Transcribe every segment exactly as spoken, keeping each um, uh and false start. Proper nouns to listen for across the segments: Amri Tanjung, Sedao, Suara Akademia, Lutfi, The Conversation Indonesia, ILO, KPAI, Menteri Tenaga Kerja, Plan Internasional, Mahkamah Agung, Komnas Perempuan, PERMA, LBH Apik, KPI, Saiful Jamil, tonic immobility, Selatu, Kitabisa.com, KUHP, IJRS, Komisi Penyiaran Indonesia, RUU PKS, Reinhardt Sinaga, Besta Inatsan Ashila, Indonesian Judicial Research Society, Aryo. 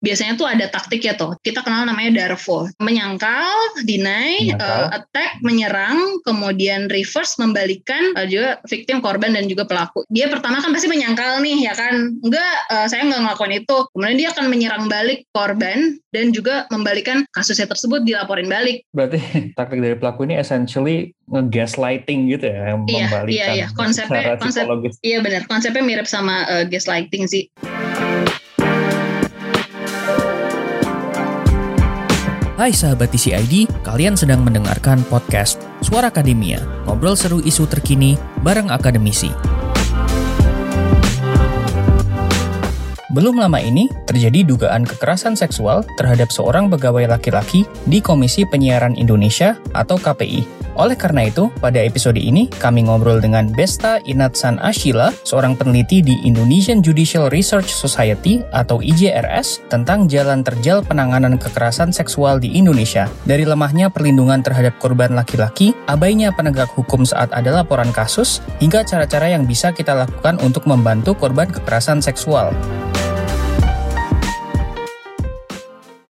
biasanya tuh ada taktik ya toh, kita kenal namanya Darvo, menyangkal, deny, uh, attack, menyerang, kemudian reverse, membalikan, uh, juga victim, korban, dan juga pelaku. Dia pertama kan pasti menyangkal nih ya kan, enggak, uh, saya enggak ngelakuin itu, kemudian dia akan menyerang balik korban dan juga membalikan kasusnya tersebut, dilaporin balik. Berarti taktik dari pelaku ini essentially nge-gaslighting gitu ya, yang iya, membalikan iya, iya. Konsepnya, konsep, iya benar, konsepnya mirip sama uh, gaslighting sih. Hai sahabat T C I D, kalian sedang mendengarkan podcast Suara Akademia, ngobrol seru isu terkini bareng akademisi. Belum lama ini, terjadi dugaan kekerasan seksual terhadap seorang pegawai laki-laki di Komisi Penyiaran Indonesia atau K P I. Oleh karena itu, pada episode ini kami ngobrol dengan Besta Inatsan Ashila, seorang peneliti di Indonesian Judicial Research Society atau I J R S tentang jalan terjal penanganan kekerasan seksual di Indonesia. Dari lemahnya perlindungan terhadap korban laki-laki, abainya penegak hukum saat ada laporan kasus, hingga cara-cara yang bisa kita lakukan untuk membantu korban kekerasan seksual.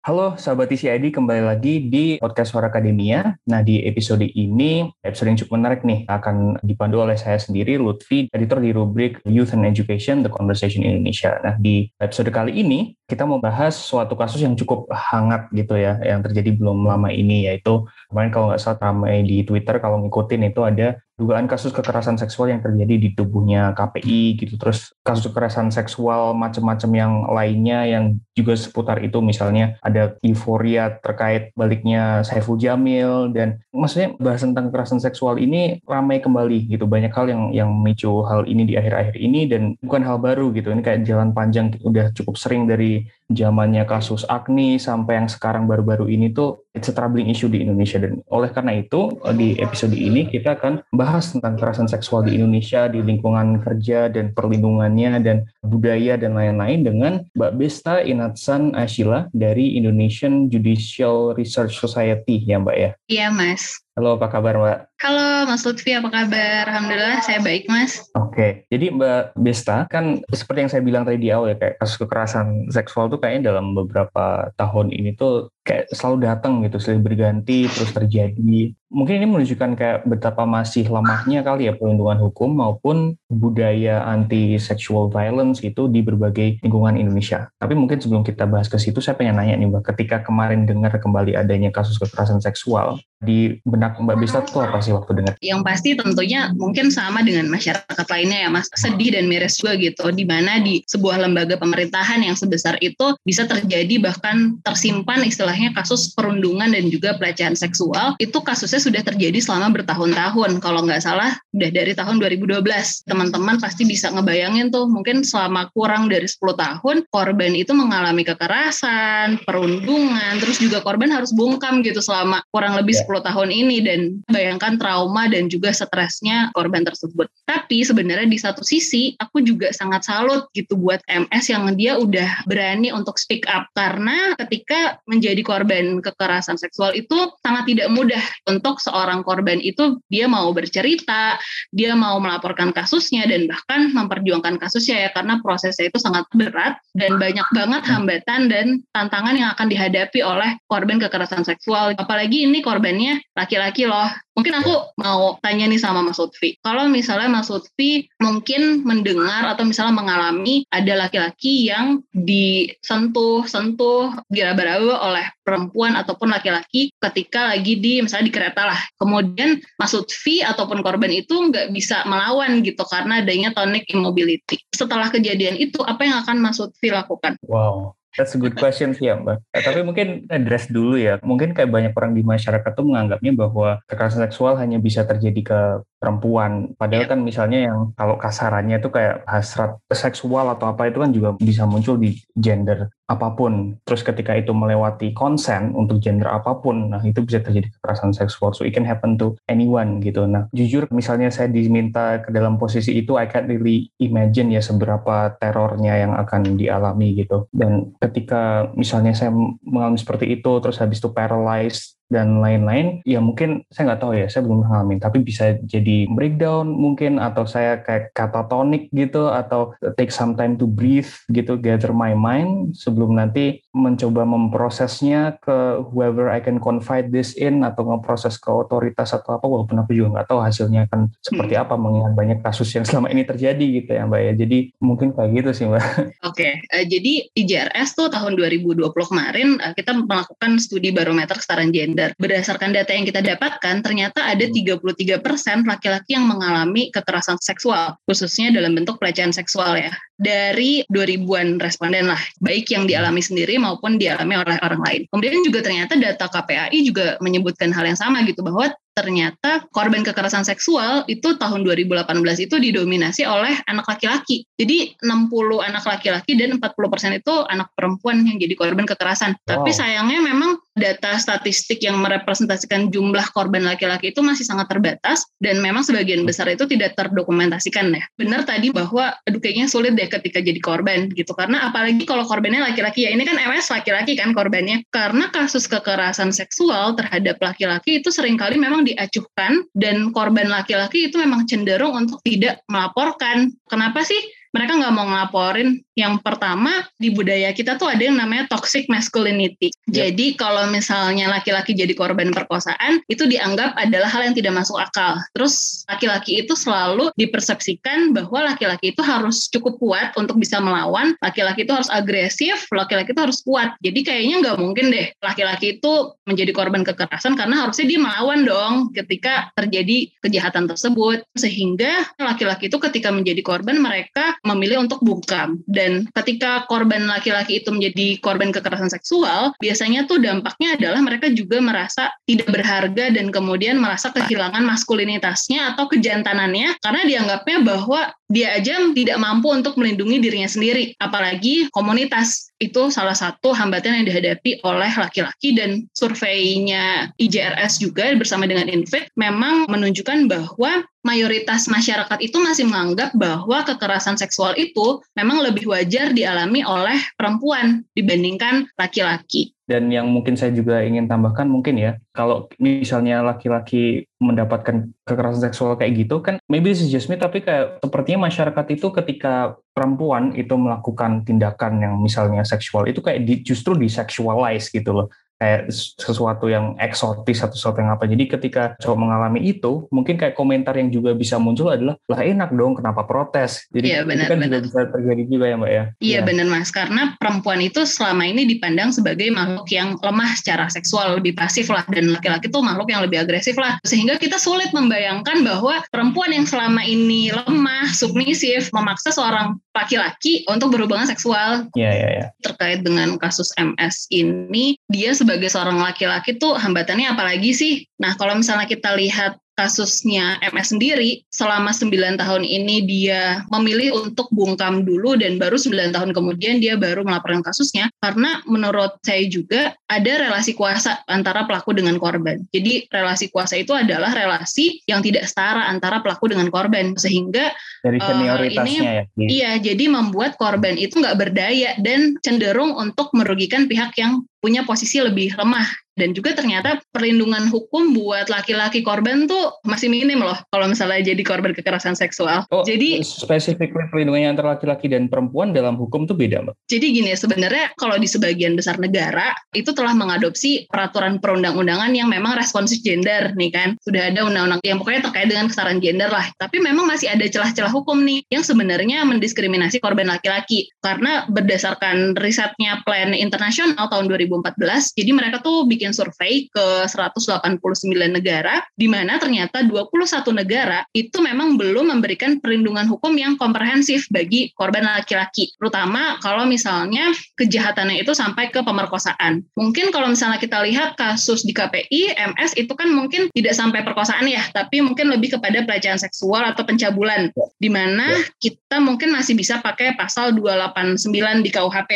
Halo sahabat T C I D, kembali lagi di podcast Suara Akademia. Nah di episode ini, episode yang cukup menarik nih, akan dipandu oleh saya sendiri, Lutfi, editor di rubrik Youth and Education, The Conversation Indonesia. Nah di episode kali ini, kita mau bahas suatu kasus yang cukup hangat gitu ya, yang terjadi belum lama ini, yaitu kemarin kalau nggak salah ramai di Twitter, kalau ngikutin itu ada dugaan kasus kekerasan seksual yang terjadi di tubuhnya K P I gitu, terus kasus kekerasan seksual macam-macam yang lainnya yang juga seputar itu, misalnya ada euforia terkait baliknya Saiful Jamil, dan maksudnya bahas tentang kekerasan seksual ini ramai kembali gitu, banyak hal yang yang memicu hal ini di akhir-akhir ini, dan bukan hal baru gitu, ini kayak jalan panjang, udah cukup sering dari zamannya kasus Akni sampai yang sekarang baru-baru ini tuh it's a troubling issue di Indonesia. Dan oleh karena itu di episode ini kita akan bahas tentang kekerasan seksual di Indonesia, di lingkungan kerja dan perlindungannya, dan budaya dan lain-lain dengan Mbak Besta Inatsan Ashila dari Indonesian Judicial Research Society ya Mbak ya? Iya Mas. Halo, apa kabar Mbak? Halo Mas Lutfi, apa kabar? Alhamdulillah, saya baik Mas. Oke, jadi Mbak Besta, kan seperti yang saya bilang tadi di awal ya, kayak kasus kekerasan seksual tuh kayaknya dalam beberapa tahun ini tuh kayak selalu datang gitu, selalu berganti, terus terjadi. Mungkin ini menunjukkan kayak betapa masih lemahnya kali ya perlindungan hukum maupun budaya anti-sexual violence itu di berbagai lingkungan Indonesia. Tapi mungkin sebelum kita bahas ke situ, saya pengen nanya nih Mbak, ketika kemarin dengar kembali adanya kasus kekerasan seksual, di benak Mbak Besta tuh apa sih waktu dengar? Yang pasti tentunya mungkin sama dengan masyarakat lainnya ya Mas, sedih dan miris juga gitu, di mana di sebuah lembaga pemerintahan yang sebesar itu bisa terjadi bahkan tersimpan istilahnya kasus perundungan dan juga pelecehan seksual, itu kasusnya sudah terjadi selama bertahun-tahun, kalau nggak salah udah dari tahun dua ribu dua belas. Teman-teman pasti bisa ngebayangin tuh, mungkin selama kurang dari sepuluh tahun korban itu mengalami kekerasan, perundungan, terus juga korban harus bungkam gitu selama kurang lebih sepuluh tahun ini, dan bayangkan trauma dan juga stresnya korban tersebut. Tapi sebenarnya di satu sisi aku juga sangat salut gitu buat M S yang dia udah berani untuk speak up, karena ketika menjadi korban kekerasan seksual itu sangat tidak mudah untuk seorang korban itu dia mau bercerita, dia mau melaporkan kasusnya, dan bahkan memperjuangkan kasusnya ya, karena prosesnya itu sangat berat dan banyak banget hambatan dan tantangan yang akan dihadapi oleh korban kekerasan seksual, apalagi ini korbannya laki-laki loh. Mungkin aku mau tanya nih sama Mas Lutfi, kalau misalnya Mas Lutfi mungkin mendengar atau misalnya mengalami ada laki-laki yang disentuh-sentuh, diraba-raba oleh perempuan ataupun laki-laki ketika lagi di misalnya di kereta lah, kemudian Mas Lutfi ataupun korban itu nggak bisa melawan gitu karena adanya tonic immobility. Setelah kejadian itu apa yang akan Mas Lutfi lakukan? Wow, that's a good question sih ya Mbak. Ya, tapi mungkin address dulu ya. Mungkin kayak banyak orang di masyarakat tuh menganggapnya bahwa kekerasan seksual hanya bisa terjadi ke perempuan. Padahal kan misalnya yang kalau kasarannya tuh kayak hasrat seksual atau apa itu kan juga bisa muncul di gender apapun. Terus ketika itu melewati konsen untuk gender apapun, nah itu bisa terjadi kekerasan seksual. So it can happen to anyone gitu. Nah jujur misalnya saya diminta ke dalam posisi itu, I can't really imagine ya seberapa terornya yang akan dialami gitu. Dan ketika misalnya saya mengalami seperti itu, terus habis itu paralyzed, dan lain-lain, ya mungkin saya nggak tahu ya, saya belum ngalamin, tapi bisa jadi breakdown mungkin, atau saya kayak katatonik gitu, atau take some time to breathe gitu, gather my mind, sebelum nanti mencoba memprosesnya ke whoever I can confide this in, atau ngeproses ke otoritas atau apa, walaupun aku juga nggak tahu hasilnya akan seperti hmm. apa, mengingat banyak kasus yang selama ini terjadi gitu ya Mbak ya, jadi mungkin kayak gitu sih Mbak. Oke, okay. Jadi I J R S tuh tahun dua ribu dua puluh kemarin kita melakukan studi barometer kesetaraan gender. Berdasarkan data yang kita dapatkan, ternyata ada tiga puluh tiga persen laki-laki yang mengalami kekerasan seksual, khususnya dalam bentuk pelecehan seksual ya. Dari dua ribuan responden lah, baik yang dialami sendiri maupun dialami oleh orang lain. Kemudian juga ternyata data K P A I juga menyebutkan hal yang sama gitu, bahwa ternyata korban kekerasan seksual itu tahun dua ribu delapan belas itu didominasi oleh anak laki-laki. Jadi enam puluh anak laki-laki dan empat puluh persen itu anak perempuan yang jadi korban kekerasan. Wow. Tapi sayangnya memang data statistik yang merepresentasikan jumlah korban laki-laki itu masih sangat terbatas, dan memang sebagian besar itu tidak terdokumentasikan ya. Benar tadi bahwa aduh kayaknya sulit deh ketika jadi korban gitu, karena apalagi kalau korbannya laki-laki ya, ini kan M S laki-laki kan korbannya, karena kasus kekerasan seksual terhadap laki-laki itu seringkali memang diacuhkan, dan korban laki-laki itu memang cenderung untuk tidak melaporkan. Kenapa sih mereka nggak mau ngelaporin? Yang pertama, di budaya kita tuh ada yang namanya toxic masculinity. Yep. Jadi kalau misalnya laki-laki jadi korban perkosaan, itu dianggap adalah hal yang tidak masuk akal. Terus laki-laki itu selalu dipersepsikan bahwa laki-laki itu harus cukup kuat untuk bisa melawan, laki-laki itu harus agresif, laki-laki itu harus kuat. Jadi kayaknya nggak mungkin deh laki-laki itu menjadi korban kekerasan, karena harusnya dia melawan dong ketika terjadi kejahatan tersebut. Sehingga laki-laki itu ketika menjadi korban, mereka memilih untuk bungkam. Dan ketika korban laki-laki itu menjadi korban kekerasan seksual, biasanya tuh dampaknya adalah mereka juga merasa tidak berharga, dan kemudian merasa kehilangan maskulinitasnya atau kejantanannya, karena dianggapnya bahwa dia aja tidak mampu untuk melindungi dirinya sendiri, apalagi komunitas. Itu salah satu hambatan yang dihadapi oleh laki-laki, dan surveinya I J R S juga bersama dengan Infect memang menunjukkan bahwa mayoritas masyarakat itu masih menganggap bahwa kekerasan seksual itu memang lebih wajar dialami oleh perempuan dibandingkan laki-laki. Dan yang mungkin saya juga ingin tambahkan mungkin ya, kalau misalnya laki-laki mendapatkan kekerasan seksual kayak gitu kan, maybe this is just me, tapi kayak sepertinya masyarakat itu ketika perempuan itu melakukan tindakan yang misalnya seksual, itu kayak di, justru diseksualize gitu loh. Kayak sesuatu yang eksotis atau sesuatu yang apa. Jadi ketika cowok mengalami itu, mungkin kayak komentar yang juga bisa muncul adalah, lah enak dong, kenapa protes? Jadi ya, benar, itu kan benar. Juga bisa terjadi juga ya Mbak ya? Iya ya. Benar Mas, karena perempuan itu selama ini dipandang sebagai makhluk yang lemah secara seksual, lebih pasif lah, dan laki-laki itu makhluk yang lebih agresif lah. Sehingga kita sulit membayangkan bahwa perempuan yang selama ini lemah, submisif, memaksa seorang laki-laki untuk berhubungan seksual. Ya, ya, ya. Terkait dengan kasus M S ini, dia sebagai sebagai seorang laki-laki tuh hambatannya apalagi sih? Nah, kalau misalnya kita lihat kasusnya M S sendiri, selama sembilan tahun ini dia memilih untuk bungkam dulu, dan baru sembilan tahun kemudian dia baru melaporkan kasusnya, karena menurut saya juga ada relasi kuasa antara pelaku dengan korban. Jadi relasi kuasa itu adalah relasi yang tidak setara antara pelaku dengan korban, sehingga dari senioritasnya uh, ini, ya. Iya, jadi membuat korban itu nggak berdaya dan cenderung untuk merugikan pihak yang punya posisi lebih lemah. Dan juga ternyata perlindungan hukum buat laki-laki korban tuh masih minim loh, kalau misalnya jadi korban kekerasan seksual. Oh, jadi spesifik perlindungannya antara laki-laki dan perempuan dalam hukum tuh beda Mbak? Jadi gini, sebenarnya kalau di sebagian besar negara itu telah mengadopsi peraturan perundang-undangan yang memang responsif gender nih kan. Sudah ada undang-undang yang pokoknya terkait dengan kesetaraan gender lah. Tapi memang masih ada celah-celah hukum nih yang sebenarnya mendiskriminasi korban laki-laki. Karena berdasarkan risetnya Plan Internasional tahun dua ribu empat belas, jadi mereka tuh bikin survei ke seratus delapan puluh sembilan negara, di mana ternyata dua puluh satu negara itu memang belum memberikan perlindungan hukum yang komprehensif bagi korban laki-laki, terutama kalau misalnya kejahatannya itu sampai ke pemerkosaan. Mungkin kalau misalnya kita lihat kasus di K P I, M S itu kan mungkin tidak sampai perkosaan ya, tapi mungkin lebih kepada pelecehan seksual atau pencabulan, di mana kita mungkin masih bisa pakai pasal dua ratus delapan puluh sembilan di K U H P.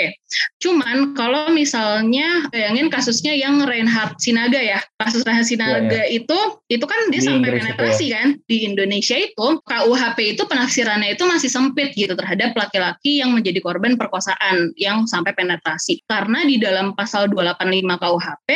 Cuman kalau misalnya misalnya bayangin kasusnya yang Reinhardt Sinaga ya. Kasus Reinhardt Sinaga ya, ya. itu itu kan dia di sampai Inggris penetrasi itu, ya. Kan di Indonesia itu K U H P itu penafsirannya itu masih sempit gitu terhadap laki-laki yang menjadi korban perkosaan yang sampai penetrasi. Karena di dalam pasal dua ratus delapan puluh lima K U H P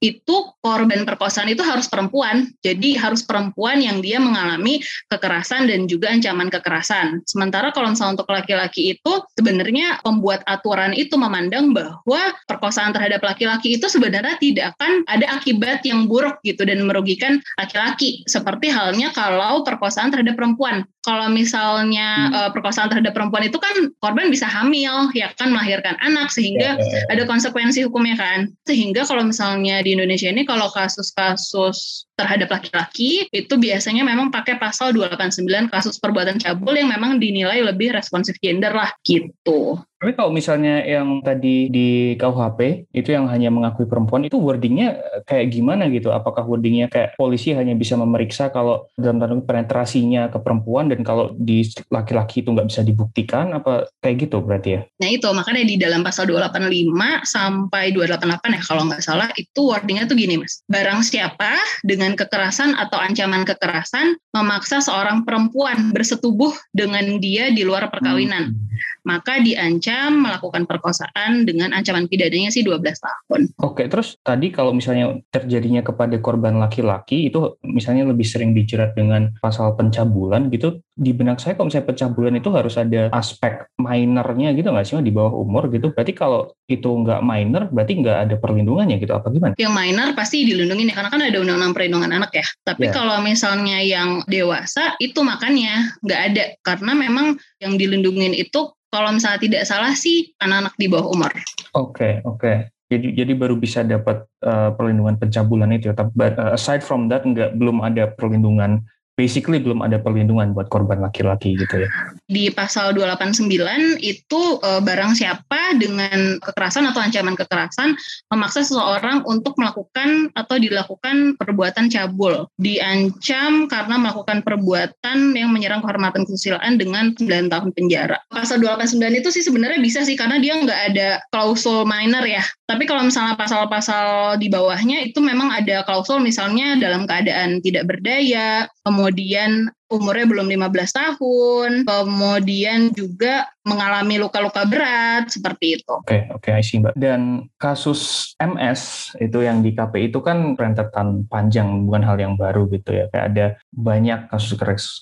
itu korban perkosaan itu harus perempuan. Jadi harus perempuan yang dia mengalami kekerasan dan juga ancaman kekerasan. Sementara kalau misalnya untuk laki-laki itu sebenarnya pembuat aturan itu memandang bahwa perkosaan terhadap laki-laki itu sebenarnya tidak akan ada akibat yang buruk gitu dan merugikan laki-laki. Seperti halnya kalau perkosaan terhadap perempuan. Kalau misalnya hmm. perkosaan terhadap perempuan itu kan korban bisa hamil, ya kan melahirkan anak sehingga yeah. ada konsekuensi hukumnya kan. Sehingga kalau misalnya di Indonesia ini kalau kasus-kasus terhadap laki-laki itu biasanya memang pakai pasal dua ratus delapan puluh sembilan kasus perbuatan cabul yang memang dinilai lebih responsif gender lah gitu. Tapi kalau misalnya yang tadi di K U H P, itu yang hanya mengakui perempuan, itu wordingnya kayak gimana gitu? Apakah wordingnya kayak polisi hanya bisa memeriksa kalau dalam tanda penetrasinya ke perempuan, dan kalau di laki-laki itu nggak bisa dibuktikan, apa kayak gitu berarti ya? Nah itu, makanya di dalam pasal dua ratus delapan puluh lima sampai dua ratus delapan puluh delapan ya, kalau nggak salah, itu wordingnya tuh gini mas. Barang siapa dengan kekerasan atau ancaman kekerasan memaksa seorang perempuan bersetubuh dengan dia di luar perkawinan, hmm. maka diancam melakukan perkosaan dengan ancaman pidananya sih dua belas tahun. Oke, terus tadi kalau misalnya terjadinya kepada korban laki-laki itu misalnya lebih sering dijerat dengan pasal pencabulan gitu. Di benak saya kalau misalnya pencabulan itu harus ada aspek minornya gitu nggak sih, di bawah umur gitu. Berarti kalau itu nggak minor berarti nggak ada perlindungannya gitu apa gimana? Yang minor pasti dilindungi ya karena kan ada undang-undang perlindungan anak ya. Tapi yeah. kalau misalnya yang dewasa itu makanya nggak ada karena memang yang dilindungin itu kalau misalnya tidak salah sih anak-anak di bawah umur. Oke, okay, oke. Okay. Jadi jadi baru bisa dapat uh, perlindungan pencabulan itu. But uh, aside from that enggak belum ada perlindungan. Basically belum ada perlindungan buat korban laki-laki gitu ya. Di pasal dua ratus delapan puluh sembilan itu e, barang siapa dengan kekerasan atau ancaman kekerasan memaksa seseorang untuk melakukan atau dilakukan perbuatan cabul. Diancam karena melakukan perbuatan yang menyerang kehormatan kesusilaan dengan sembilan tahun penjara. Pasal dua ratus delapan puluh sembilan itu sih sebenarnya bisa sih karena dia nggak ada klausul minor ya. Tapi kalau misalnya pasal-pasal di bawahnya itu memang ada klausul misalnya dalam keadaan tidak berdaya, kemudian umurnya belum lima belas tahun, kemudian juga mengalami luka-luka berat, seperti itu. Oke, okay, oke, okay, I see, Mbak. Dan kasus M S itu yang di K P I itu kan rentetan panjang, bukan hal yang baru gitu ya. Kayak ada banyak kasus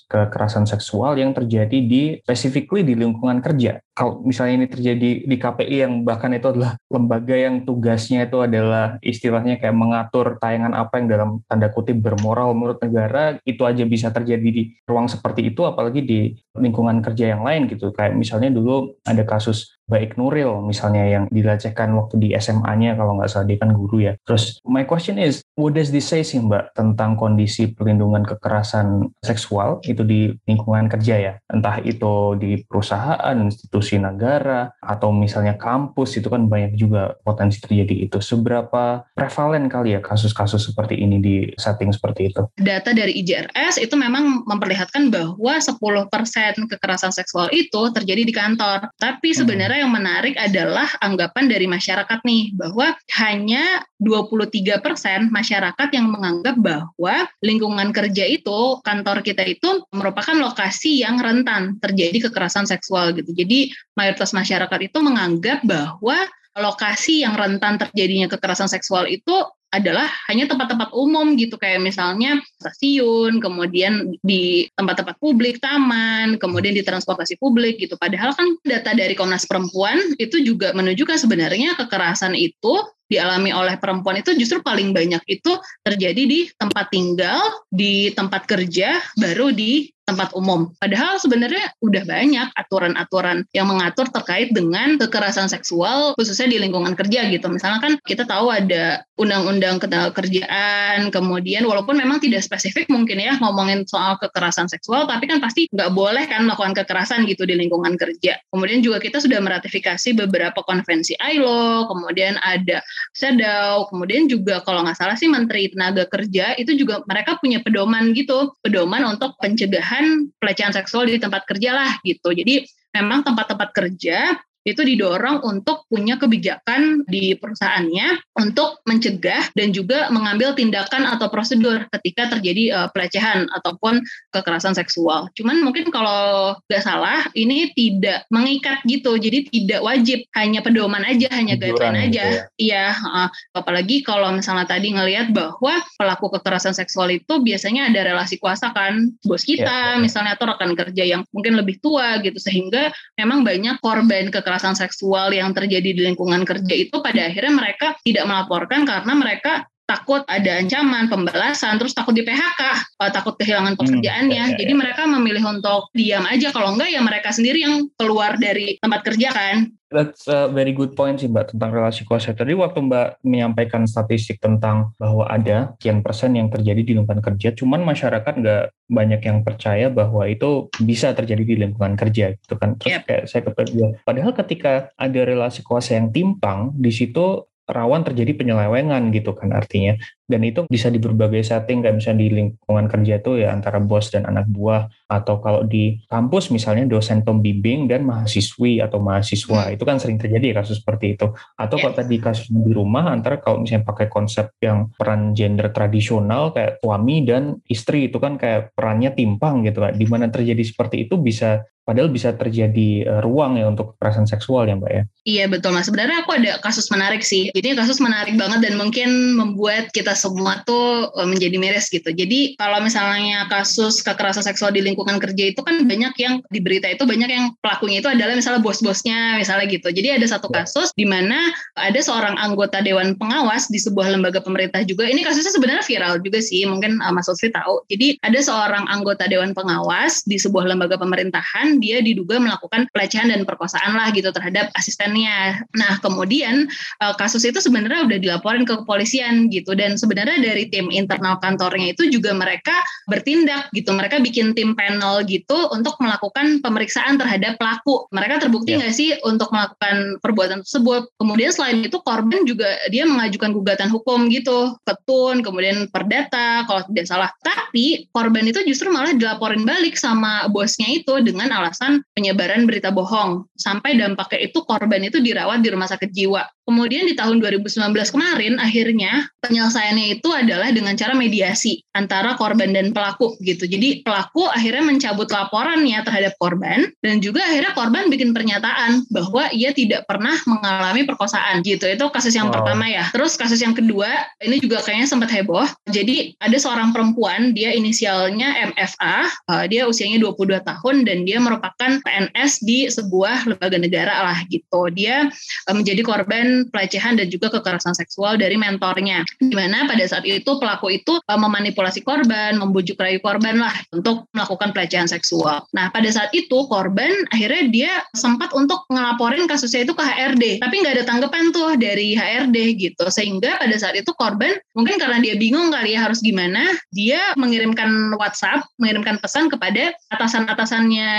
kekerasan seksual yang terjadi di, specifically di lingkungan kerja. Kalau misalnya ini terjadi di K P I yang bahkan itu adalah lembaga yang tugasnya itu adalah istilahnya kayak mengatur tayangan apa yang dalam tanda kutip bermoral menurut negara, itu aja bisa terjadi di ruang seperti itu, apalagi di lingkungan kerja yang lain gitu. Kayak misalnya dulu ada kasus Baik Nuril misalnya yang dilecehkan waktu di S M A-nya kalau nggak salah, dia kan guru ya. Terus my question is, what does this say sih Mbak tentang kondisi perlindungan kekerasan seksual itu di lingkungan kerja ya? Entah itu di perusahaan, institusi negara, atau misalnya kampus, itu kan banyak juga potensi terjadi itu. Seberapa prevalen kali ya kasus-kasus seperti ini di setting seperti itu? Data dari I J R S itu memang memperlihatkan bahwa sepuluh persen kekerasan seksual itu terjadi di kantor. Tapi sebenarnya hmm. yang menarik adalah anggapan dari masyarakat nih bahwa hanya dua puluh tiga persen masyarakat yang menganggap bahwa lingkungan kerja itu, kantor kita itu merupakan lokasi yang rentan terjadi kekerasan seksual gitu. Jadi mayoritas masyarakat itu menganggap bahwa lokasi yang rentan terjadinya kekerasan seksual itu adalah hanya tempat-tempat umum gitu, kayak misalnya stasiun, kemudian di tempat-tempat publik, taman, kemudian di transportasi publik gitu. Padahal kan data dari Komnas Perempuan itu juga menunjukkan sebenarnya kekerasan itu dialami oleh perempuan itu justru paling banyak itu terjadi di tempat tinggal, di tempat kerja, baru di tempat umum. Padahal sebenarnya udah banyak aturan-aturan yang mengatur terkait dengan kekerasan seksual khususnya di lingkungan kerja gitu. Misalnya kan kita tahu ada undang-undang ketenagakerjaan, kemudian walaupun memang tidak spesifik mungkin ya ngomongin soal kekerasan seksual, tapi kan pasti nggak boleh kan melakukan kekerasan gitu di lingkungan kerja. Kemudian juga kita sudah meratifikasi beberapa konvensi I L O, kemudian ada Sedao, kemudian juga kalau nggak salah sih Menteri Tenaga Kerja itu juga mereka punya pedoman gitu, pedoman untuk pencegahan pelecehan seksual di tempat kerja lah gitu. Jadi memang tempat-tempat kerja itu didorong untuk punya kebijakan di perusahaannya untuk mencegah dan juga mengambil tindakan atau prosedur ketika terjadi uh, pelecehan ataupun kekerasan seksual. Cuman mungkin kalau nggak salah ini tidak mengikat gitu, jadi tidak wajib, hanya pedoman aja, hanya guideline aja. Iya, uh, apalagi kalau misalnya tadi ngelihat bahwa pelaku kekerasan seksual itu biasanya ada relasi kuasa kan, bos kita yeah. misalnya atau rekan kerja yang mungkin lebih tua gitu, sehingga memang banyak korban kekerasan seksual yang terjadi di lingkungan kerja itu pada akhirnya mereka tidak melaporkan karena mereka takut ada ancaman, pembalasan, terus takut di P H K, takut kehilangan pekerjaannya. Hmm, ya, ya. Jadi mereka memilih untuk diam aja, kalau enggak ya mereka sendiri yang keluar dari tempat kerja kan. That's a very good point sih Mbak tentang relasi kuasa. Tadi waktu Mbak menyampaikan statistik tentang bahwa ada sekian persen yang terjadi di lingkungan kerja, cuman masyarakat nggak banyak yang percaya bahwa itu bisa terjadi di lingkungan kerja gitu kan. Terus yep. kayak saya kepercaya. Padahal ketika ada relasi kuasa yang timpang, di situ rawan terjadi penyelewengan gitu kan artinya. Dan itu bisa di berbagai setting, kayak misalnya di lingkungan kerja itu ya antara bos dan anak buah, atau kalau di kampus misalnya dosen pembimbing dan mahasiswi atau mahasiswa, itu kan sering terjadi kasus seperti itu. Atau kalau tadi kasus di rumah, antara kalau misalnya pakai konsep yang peran gender tradisional kayak suami dan istri, itu kan kayak perannya timpang gitu kan, dimana terjadi seperti itu bisa, padahal bisa terjadi uh, ruang ya untuk kekerasan seksual ya Mbak ya. Iya betul Mas, sebenarnya aku ada kasus menarik sih, jadi kasus menarik banget dan mungkin membuat kita semua tuh menjadi miris gitu. Jadi kalau misalnya kasus kekerasan seksual di lingkungan kerja itu kan banyak yang di berita itu banyak yang pelakunya itu adalah misalnya bos-bosnya misalnya gitu. Jadi ada satu kasus di mana ada seorang anggota Dewan Pengawas di sebuah lembaga pemerintah juga. Ini kasusnya sebenarnya viral juga sih, mungkin uh, Mas Lutfi tahu. Jadi ada seorang anggota Dewan Pengawas di sebuah lembaga pemerintahan, dia diduga melakukan pelecehan dan perkosaan lah gitu terhadap asistennya. Nah kemudian uh, kasus itu sebenarnya udah dilaporin ke kepolisian gitu, dan sebenarnya dari tim internal kantornya itu juga mereka bertindak gitu. Mereka bikin tim panel gitu untuk melakukan pemeriksaan terhadap pelaku. Mereka terbukti nggak yeah. sih untuk melakukan perbuatan tersebut. Kemudian selain itu korban juga dia mengajukan gugatan hukum gitu. Ke T U N, kemudian perdata kalau tidak salah. Tapi korban itu justru malah dilaporin balik sama bosnya itu dengan alasan penyebaran berita bohong. Sampai dampaknya itu korban itu dirawat di rumah sakit jiwa. Kemudian di tahun dua ribu sembilan belas kemarin akhirnya penyelesaiannya itu adalah dengan cara mediasi antara korban dan pelaku gitu. Jadi pelaku akhirnya mencabut laporannya terhadap korban dan juga akhirnya korban bikin pernyataan bahwa ia tidak pernah mengalami perkosaan gitu. Itu kasus yang wow. pertama ya. Terus kasus yang kedua, ini juga kayaknya sempat heboh. Jadi ada seorang perempuan, dia inisialnya M F A, dia usianya dua puluh dua tahun dan dia merupakan P N S di sebuah lembaga negara lah gitu. Dia menjadi korban pelecehan dan juga kekerasan seksual dari mentornya, di mana pada saat itu pelaku itu memanipulasi korban, membujuk rayu korban lah untuk melakukan pelecehan seksual. Nah pada saat itu korban akhirnya dia sempat untuk ngelaporin kasusnya itu ke H R D, tapi nggak ada tanggapan tuh dari H R D gitu, sehingga pada saat itu korban mungkin karena dia bingung kali ya harus gimana, dia mengirimkan WhatsApp, mengirimkan pesan kepada atasan-atasannya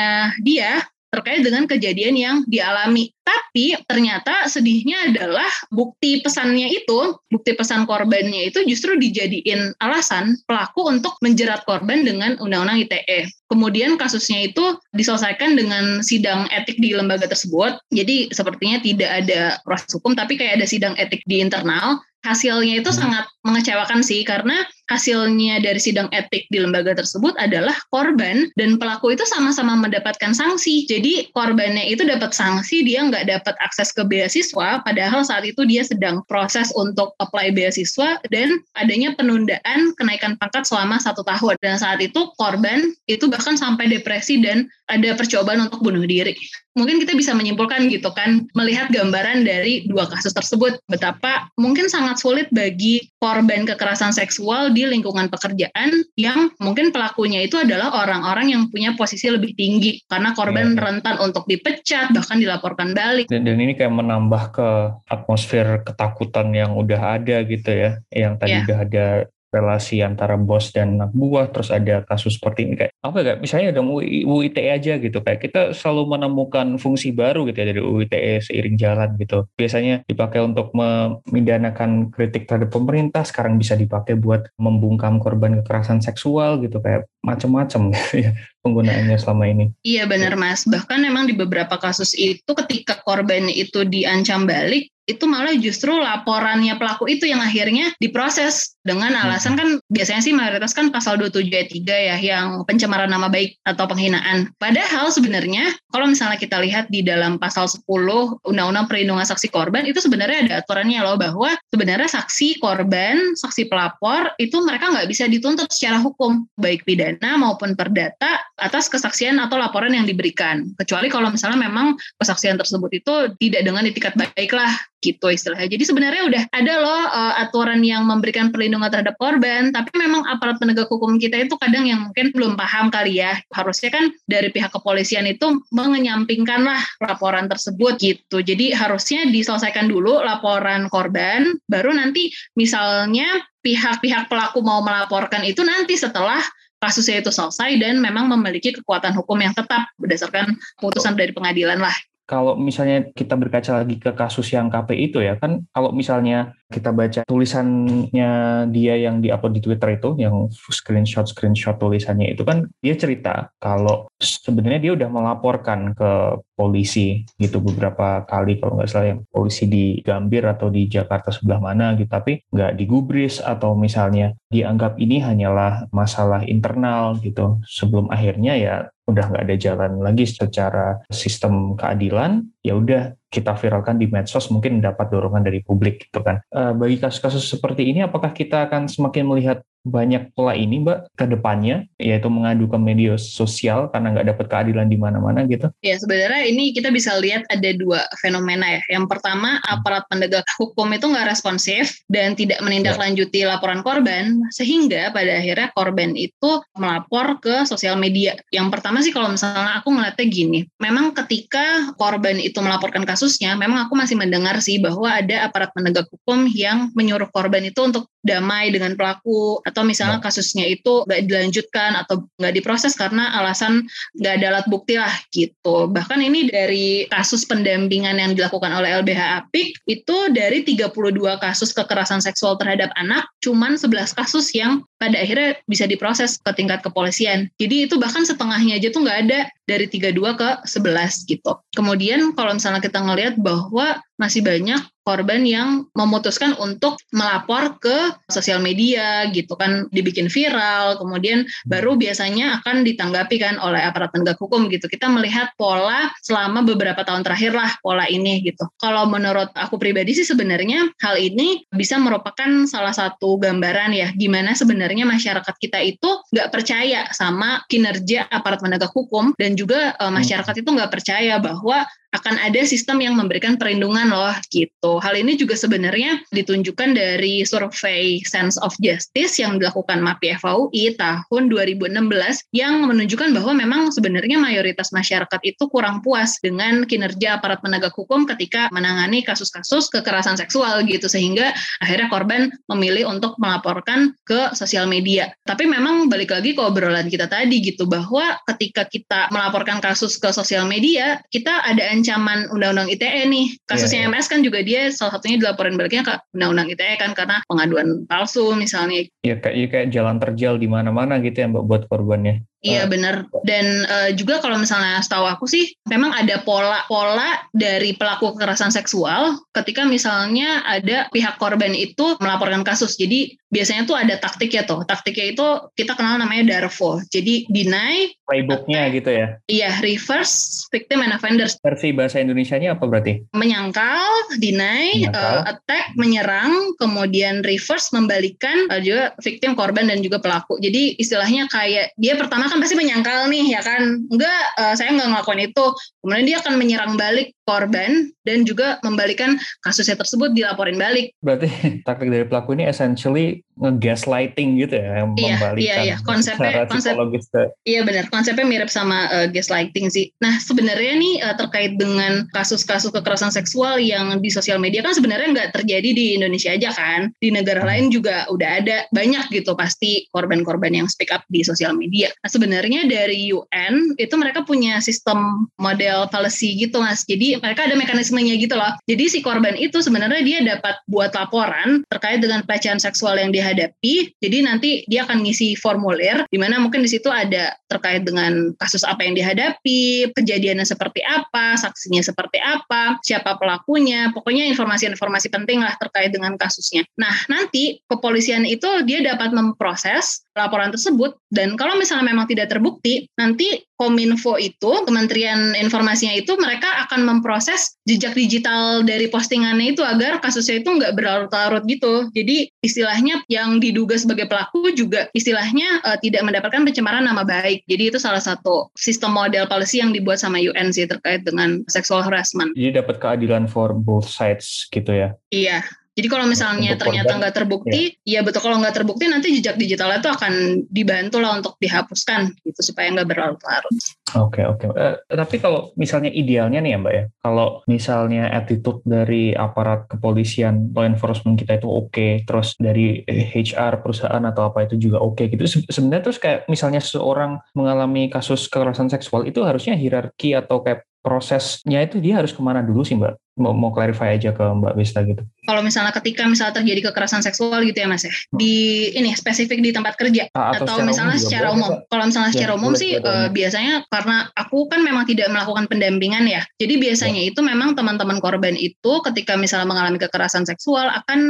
dia terkait dengan kejadian yang dialami. Tapi ternyata sedihnya adalah bukti pesannya itu, bukti pesan korbannya itu justru dijadiin alasan pelaku untuk menjerat korban dengan Undang-Undang I T E. Kemudian kasusnya itu diselesaikan dengan sidang etik di lembaga tersebut. Jadi sepertinya tidak ada proses hukum, tapi kayak ada sidang etik di internal. Hasilnya itu sangat mengecewakan sih, karena hasilnya dari sidang etik di lembaga tersebut adalah korban dan pelaku itu sama-sama mendapatkan sanksi. Jadi korbannya itu dapat sanksi, dia nggak dapat akses ke beasiswa, padahal saat itu dia sedang proses untuk apply beasiswa, dan adanya penundaan kenaikan pangkat selama satu tahun. Dan saat itu korban itu bahkan sampai depresi dan ada percobaan untuk bunuh diri. Mungkin kita bisa menyimpulkan gitu kan, melihat gambaran dari dua kasus tersebut, betapa mungkin sangat sulit bagi korban kekerasan seksual di lingkungan pekerjaan yang mungkin pelakunya itu adalah orang-orang yang punya posisi lebih tinggi, karena korban ya, ya. rentan untuk dipecat, bahkan dilaporkan balik. Dan, dan ini kayak menambah ke atmosfer ketakutan yang udah ada gitu ya, yang tadi ya. udah ada relasi antara bos dan anak buah, terus ada kasus seperti ini kayak apa ya, misalnya ada U U I T E aja gitu, kayak kita selalu menemukan fungsi baru gitu ya dari U U I T E seiring jalan gitu. Biasanya dipakai untuk memidanakan kritik terhadap pemerintah, sekarang bisa dipakai buat membungkam korban kekerasan seksual gitu, kayak macam-macam gitu ya penggunaannya selama ini. Iya benar Mas, bahkan memang di beberapa kasus itu ketika korban itu diancam balik, itu malah justru laporannya pelaku itu yang akhirnya diproses dengan alasan kan biasanya sih mayoritas kan pasal dua puluh tujuh ayat tiga ya, yang pencemaran nama baik atau penghinaan. Padahal sebenarnya kalau misalnya kita lihat di dalam pasal sepuluh Undang-Undang Perlindungan Saksi Korban, itu sebenarnya ada aturannya loh, bahwa sebenarnya saksi korban, saksi pelapor itu mereka nggak bisa dituntut secara hukum, baik pidana maupun perdata atas kesaksian atau laporan yang diberikan. Kecuali kalau misalnya memang kesaksian tersebut itu tidak dengan itikat baik lah, gitu istilahnya. Jadi sebenarnya udah ada loh uh, aturan yang memberikan perlindungan terhadap korban, tapi memang aparat penegak hukum kita itu kadang yang mungkin belum paham kali ya. Harusnya kan dari pihak kepolisian itu mengenyampingkanlah laporan tersebut gitu. Jadi harusnya diselesaikan dulu laporan korban, baru nanti misalnya pihak-pihak pelaku mau melaporkan itu nanti setelah kasusnya itu selesai dan memang memiliki kekuatan hukum yang tetap berdasarkan putusan dari pengadilan lah. Kalau misalnya kita berkaca lagi ke kasus yang K P I itu ya kan, kalau misalnya kita baca tulisannya dia yang di-upload di Twitter itu, yang screenshot-screenshot tulisannya itu kan, dia cerita kalau sebenarnya dia udah melaporkan ke polisi gitu beberapa kali, kalau nggak salah yang polisi di Gambir atau di Jakarta sebelah mana gitu, tapi nggak digubris atau misalnya dianggap ini hanyalah masalah internal gitu, sebelum akhirnya ya udah nggak ada jalan lagi secara sistem keadilan, ya udah kita viralkan di medsos, mungkin dapat dorongan dari publik gitu kan. E, bagi kasus-kasus seperti ini, apakah kita akan semakin melihat banyak pola ini Mbak ke depannya, yaitu mengadu ke media sosial karena nggak dapat keadilan di mana-mana gitu? Ya sebenarnya ini kita bisa lihat ada dua fenomena ya. Yang pertama, aparat penegak hukum itu nggak responsif dan tidak menindaklanjuti laporan korban, sehingga pada akhirnya korban itu melapor ke sosial media. Yang pertama sih kalau misalnya aku ngeliatnya gini, memang ketika korban itu melaporkan kasusnya, memang aku masih mendengar sih bahwa ada aparat penegak hukum yang menyuruh korban itu untuk damai dengan pelaku, atau misalnya kasusnya itu nggak dilanjutkan atau nggak diproses karena alasan nggak ada alat bukti lah gitu. Bahkan ini dari kasus pendampingan yang dilakukan oleh L B H Apik, itu dari tiga puluh dua kasus kekerasan seksual terhadap anak, cuman sebelas kasus yang pada akhirnya bisa diproses ke tingkat kepolisian. Jadi itu bahkan setengahnya aja tuh nggak ada, dari tiga puluh dua ke sebelas gitu. Kemudian kalau misalnya kita ngelihat bahwa masih banyak korban yang memutuskan untuk melapor ke sosial media gitu kan, dibikin viral, kemudian baru biasanya akan ditanggapi kan oleh aparat penegak hukum gitu. Kita melihat pola selama beberapa tahun terakhir lah pola ini gitu. Kalau menurut aku pribadi sih sebenarnya hal ini bisa merupakan salah satu gambaran ya, gimana sebenarnya masyarakat kita itu nggak percaya sama kinerja aparat penegak hukum, dan juga e, masyarakat itu nggak percaya bahwa akan ada sistem yang memberikan perlindungan loh gitu. Hal ini juga sebenarnya ditunjukkan dari survei Sense of Justice yang dilakukan MAPI F A U I tahun dua ribu enam belas yang menunjukkan bahwa memang sebenarnya mayoritas masyarakat itu kurang puas dengan kinerja aparat penegak hukum ketika menangani kasus-kasus kekerasan seksual gitu, sehingga akhirnya korban memilih untuk melaporkan ke sosial media. Tapi memang balik lagi ke obrolan kita tadi gitu, bahwa ketika kita melaporkan kasus ke sosial media, kita ada ancaman Undang-Undang I T E nih. Kasusnya yeah, yeah. M S kan juga dia salah satunya dilaporin baliknya ke Undang-Undang I T E kan, karena pengaduan palsu misalnya. Ya kayak, ya, kayak jalan terjal di mana-mana gitu ya Mbak buat korbannya. Iya benar, dan uh, juga kalau misalnya setahu aku sih memang ada pola-pola dari pelaku kekerasan seksual ketika misalnya ada pihak korban itu melaporkan kasus. Jadi biasanya tuh ada taktiknya tuh, taktiknya itu kita kenal namanya Darvo. Jadi deny, playbooknya gitu ya. Iya, reverse victim and offenders. Versi bahasa Indonesianya apa berarti? Menyangkal, deny, menyangkal. Uh, attack, menyerang, kemudian reverse, membalikan, uh, juga victim, korban dan juga pelaku. Jadi istilahnya kayak dia pertama pertama kan pasti menyangkal nih, ya kan, enggak, uh, saya enggak ngelakuin itu. Kemudian dia akan menyerang balik korban dan juga membalikan kasusnya tersebut, dilaporin balik. Berarti taktik dari pelaku ini essentially nge-gaslighting gitu ya, yang iya, membalikan iya, iya. Konsepnya, secara psikologis. Konsep, iya benar, konsepnya mirip sama uh, gaslighting sih. Nah sebenarnya nih uh, terkait dengan kasus-kasus kekerasan seksual yang di sosial media kan sebenarnya nggak terjadi di Indonesia aja kan, di negara lain juga udah ada banyak gitu pasti korban-korban yang speak up di sosial media. Nah sebenarnya dari U N itu mereka punya sistem model policy gitu mas, jadi mereka ada mekanismenya gitu loh. Jadi si korban itu sebenarnya dia dapat buat laporan terkait dengan pelecehan seksual yang dihadapi. Jadi nanti dia akan ngisi formulir di mana mungkin di situ ada terkait dengan kasus apa yang dihadapi, kejadiannya seperti apa, saksinya seperti apa, siapa pelakunya, pokoknya informasi-informasi penting lah terkait dengan kasusnya. Nah, nanti kepolisian itu dia dapat memproses laporan tersebut, dan kalau misalnya memang tidak terbukti, nanti Kominfo itu, Kementerian Informasinya itu, mereka akan memproses jejak digital dari postingannya itu agar kasusnya itu nggak berlarut-larut gitu. Jadi istilahnya yang diduga sebagai pelaku juga istilahnya uh, tidak mendapatkan pencemaran nama baik. Jadi itu salah satu sistem model policy yang dibuat sama U N sih terkait dengan sexual harassment. Jadi dapat keadilan for both sides gitu ya? Iya. Jadi kalau misalnya untuk ternyata nggak terbukti, ya, ya betul, kalau nggak terbukti nanti jejak digitalnya itu akan dibantu lah untuk dihapuskan gitu supaya nggak berlarut-larut. Oke, okay, oke. Okay. Uh, tapi kalau misalnya idealnya nih ya Mbak ya, kalau misalnya attitude dari aparat kepolisian, law enforcement kita itu oke, okay, terus dari H R perusahaan atau apa itu juga oke okay, gitu. Se- sebenarnya terus kayak misalnya seseorang mengalami kasus kekerasan seksual itu harusnya hierarki atau kayak prosesnya itu dia harus kemana dulu sih Mbak? Mau, mau clarify aja ke Mbak Besta gitu. Kalau misalnya ketika misalnya terjadi kekerasan seksual gitu ya Mas ya, di ini spesifik di tempat kerja A, atau, atau secara misalnya umum, secara umum. Kalau misalnya ya, secara umum boleh, sih boleh, eh, boleh. Biasanya karena aku kan memang tidak melakukan pendampingan ya. Jadi biasanya ya. Itu memang teman-teman korban itu ketika misalnya mengalami kekerasan seksual akan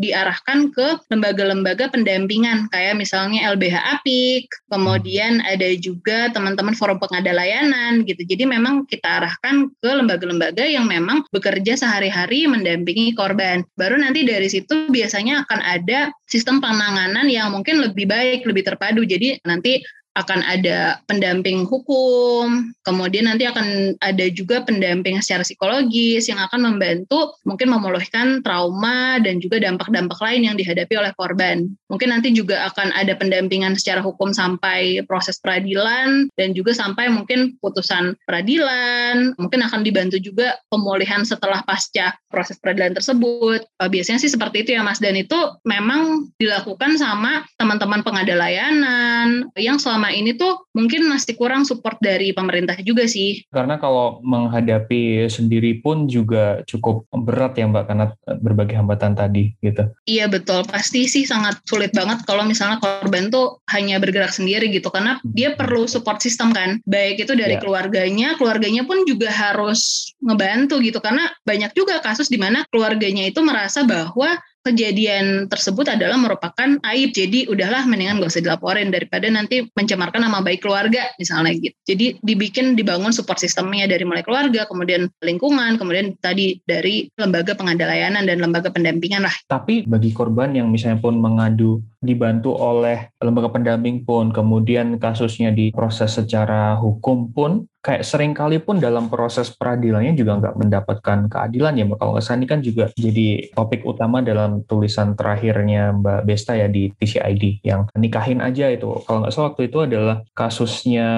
diarahkan ke lembaga-lembaga pendampingan kayak misalnya L B H Apik, kemudian ada juga teman-teman Forum Pengada Layanan gitu. Jadi memang kita arahkan ke lembaga-lembaga yang memang bekerja sehari-hari mendampingi korban. Baru nanti dari situ biasanya akan ada sistem penanganan yang mungkin lebih baik, lebih terpadu. Jadi nanti akan ada pendamping hukum, kemudian nanti akan ada juga pendamping secara psikologis yang akan membantu mungkin memulihkan trauma dan juga dampak-dampak lain yang dihadapi oleh korban. Mungkin nanti juga akan ada pendampingan secara hukum sampai proses peradilan dan juga sampai mungkin putusan peradilan, mungkin akan dibantu juga pemulihan setelah pasca proses peradilan tersebut. Biasanya sih seperti itu ya Mas, dan itu memang dilakukan sama teman-teman pengada layanan yang selama Selama ini tuh mungkin masih kurang support dari pemerintah juga sih. Karena kalau menghadapi sendiri pun juga cukup berat ya Mbak, karena berbagai hambatan tadi gitu. Iya betul, pasti sih sangat sulit banget kalau misalnya korban tuh hanya bergerak sendiri gitu, karena dia perlu support system kan, baik itu dari ya. keluarganya, keluarganya pun juga harus ngebantu gitu, karena banyak juga kasus di mana keluarganya itu merasa bahwa kejadian tersebut adalah merupakan aib, jadi udahlah mendingan gak usah dilaporin daripada nanti mencemarkan nama baik keluarga misalnya gitu. Jadi dibikin, dibangun support sistemnya dari mulai keluarga, kemudian lingkungan, kemudian tadi dari lembaga pengada layanan dan lembaga pendampingan lah. Tapi bagi korban yang misalnya pun mengadu dibantu oleh lembaga pendamping pun, kemudian kasusnya diproses secara hukum pun, kayak seringkali pun dalam proses peradilannya juga nggak mendapatkan keadilan ya Mbak. Kalau nggak salah ini kan juga jadi topik utama dalam tulisan terakhirnya Mbak Besta ya di T C I D yang nikahin aja itu. Kalau nggak salah waktu itu adalah kasusnya